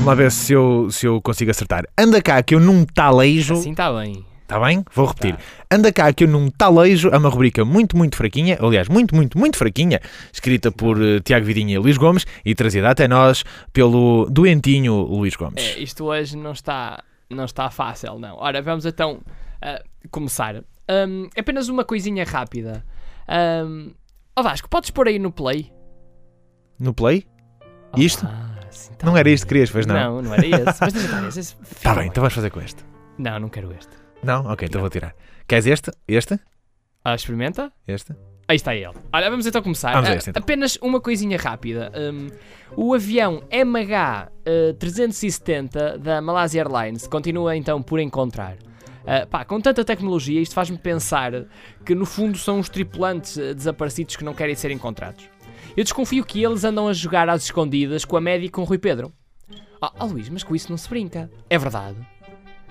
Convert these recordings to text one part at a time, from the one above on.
Vamos lá ver se eu consigo acertar. Anda cá que eu não me talejo. Assim está bem. Está bem? Vou repetir. Tá. Anda cá que eu não me talejo. É uma rubrica muito, muito fraquinha. Aliás, muito, muito, muito fraquinha. Escrita por Tiago Vidinha e Luís Gomes e trazida até nós pelo doentinho Luís Gomes. É, isto hoje não está fácil, não. Ora, vamos então começar. Apenas uma coisinha rápida. Ó Vasco, podes pôr aí no play? No play? Oh, isto? Sim, tá, não bem. Era isto que querias, pois não? Não era esse. Mas deixa esse. Está bem, então vais fazer com este. Não quero este. Não? Ok, então vou tirar. Queres este? Este? Experimenta. Este? Aí está ele. Olha, vamos então começar. Vamos a este, então. Apenas uma coisinha rápida. O avião MH370 da Malaysia Airlines continua então por encontrar. Com tanta tecnologia, isto faz-me pensar que no fundo são os tripulantes desaparecidos que não querem ser encontrados. Eu desconfio que eles andam a jogar às escondidas com a Média e com o Rui Pedro. Luís, mas com isso não se brinca. É verdade.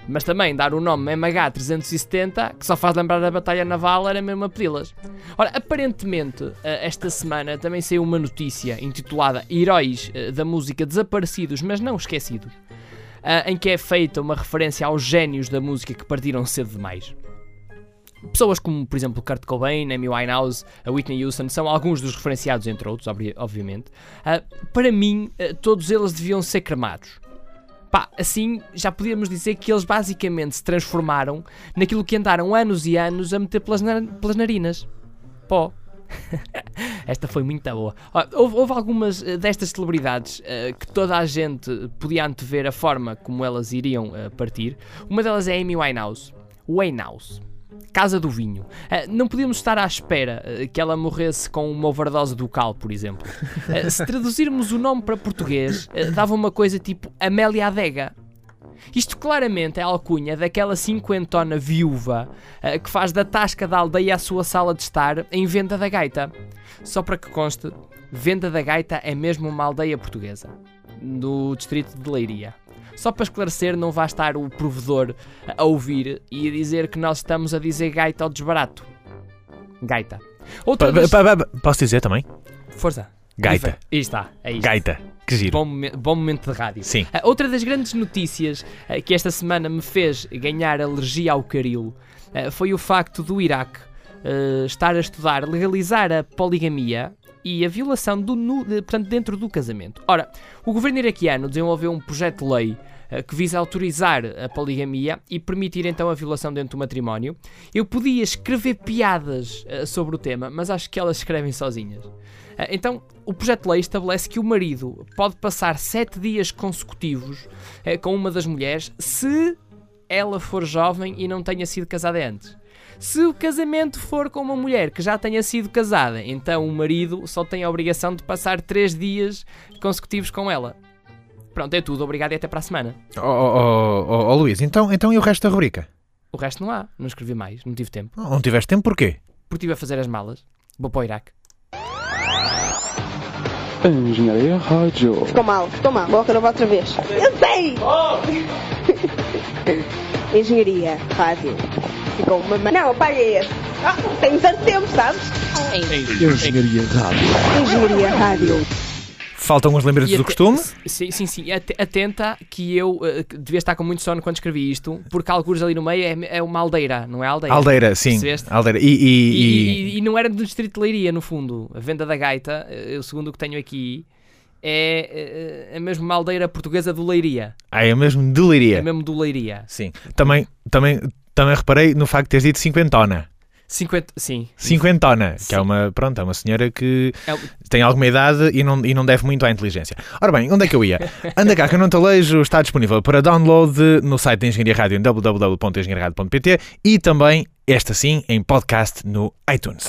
Mas também dar o nome MH370, que só faz lembrar a batalha naval, era mesmo a pedi-las. Ora, aparentemente, esta semana também saiu uma notícia intitulada Heróis da Música Desaparecidos, mas não esquecidos, em que é feita uma referência aos génios da música que partiram cedo demais. Pessoas como, por exemplo, Kurt Cobain, Amy Winehouse, a Whitney Houston, são alguns dos referenciados, entre outros, obviamente. Para mim, todos eles deviam ser cremados. Assim, já podíamos dizer que eles basicamente se transformaram naquilo que andaram anos e anos a meter pelas narinas. Pó. Esta foi muito boa. Houve algumas destas celebridades que toda a gente podia antever a forma como elas iriam partir. Uma delas é Amy Winehouse. Casa do Vinho. Não podíamos estar à espera que ela morresse com uma overdose do cal, por exemplo. Se traduzirmos o nome para português, dava uma coisa tipo Amélia Adega. Isto claramente é a alcunha daquela cinquentona viúva que faz da tasca da aldeia à sua sala de estar em Venda da Gaita. Só para que conste, Venda da Gaita é mesmo uma aldeia portuguesa, do distrito de Leiria. Só para esclarecer, não vai estar o provedor a ouvir e a dizer que nós estamos a dizer gaita ao desbarato. Gaita. Posso dizer também? Força. Gaita. Aí está. É isto. Gaita. Que giro. Bom momento de rádio. Sim. Outra das grandes notícias que esta semana me fez ganhar alergia ao caril foi o facto do Iraque estar a estudar legalizar a poligamia e a violação dentro do casamento. Ora, o governo iraquiano desenvolveu um projeto de lei que visa autorizar a poligamia e permitir então a violação dentro do matrimónio. Eu podia escrever piadas sobre o tema, mas acho que elas escrevem sozinhas. Então, o projeto de lei estabelece que o marido pode passar 7 dias consecutivos com uma das mulheres se ela for jovem e não tenha sido casada antes. Se o casamento for com uma mulher que já tenha sido casada, então o marido só tem a obrigação de passar 3 dias consecutivos com ela. Pronto, é tudo. Obrigado e até para a semana. Luís, então e o resto da rubrica? O resto não há. Não escrevi mais. Não tive tempo. Não tiveste tempo porquê? Porque estive a fazer as malas. Vou para o Iraque. Engenharia Rádio. Ficou mal. Vou gravar outra vez. Eu sei! Oh. Engenharia Rádio. Não, apaguei esse. Tem tanto tempo, sabes? Engenharia Rádio. Faltam uns lembretes do costume. Sim. Atenta que eu devia estar com muito sono quando escrevi isto, porque alguns ali no meio é uma aldeira, não é aldeia? Aldeira, sim. Aldeira. E não era do distrito de Leiria, no fundo. A Venda da Gaita, segundo o que tenho aqui, é mesmo uma aldeira portuguesa do Leiria. É mesmo do Leiria. Sim. Também reparei no facto de teres dito cinquentona. Sim. Cinquentona, que é uma senhora que tem alguma idade e não deve muito à inteligência. Ora bem, onde é que eu ia? Anda cá, que eu não te alejo, está disponível para download no site da Engenharia Rádio em www.engenhariaradio.pt e também, esta sim, em podcast no iTunes.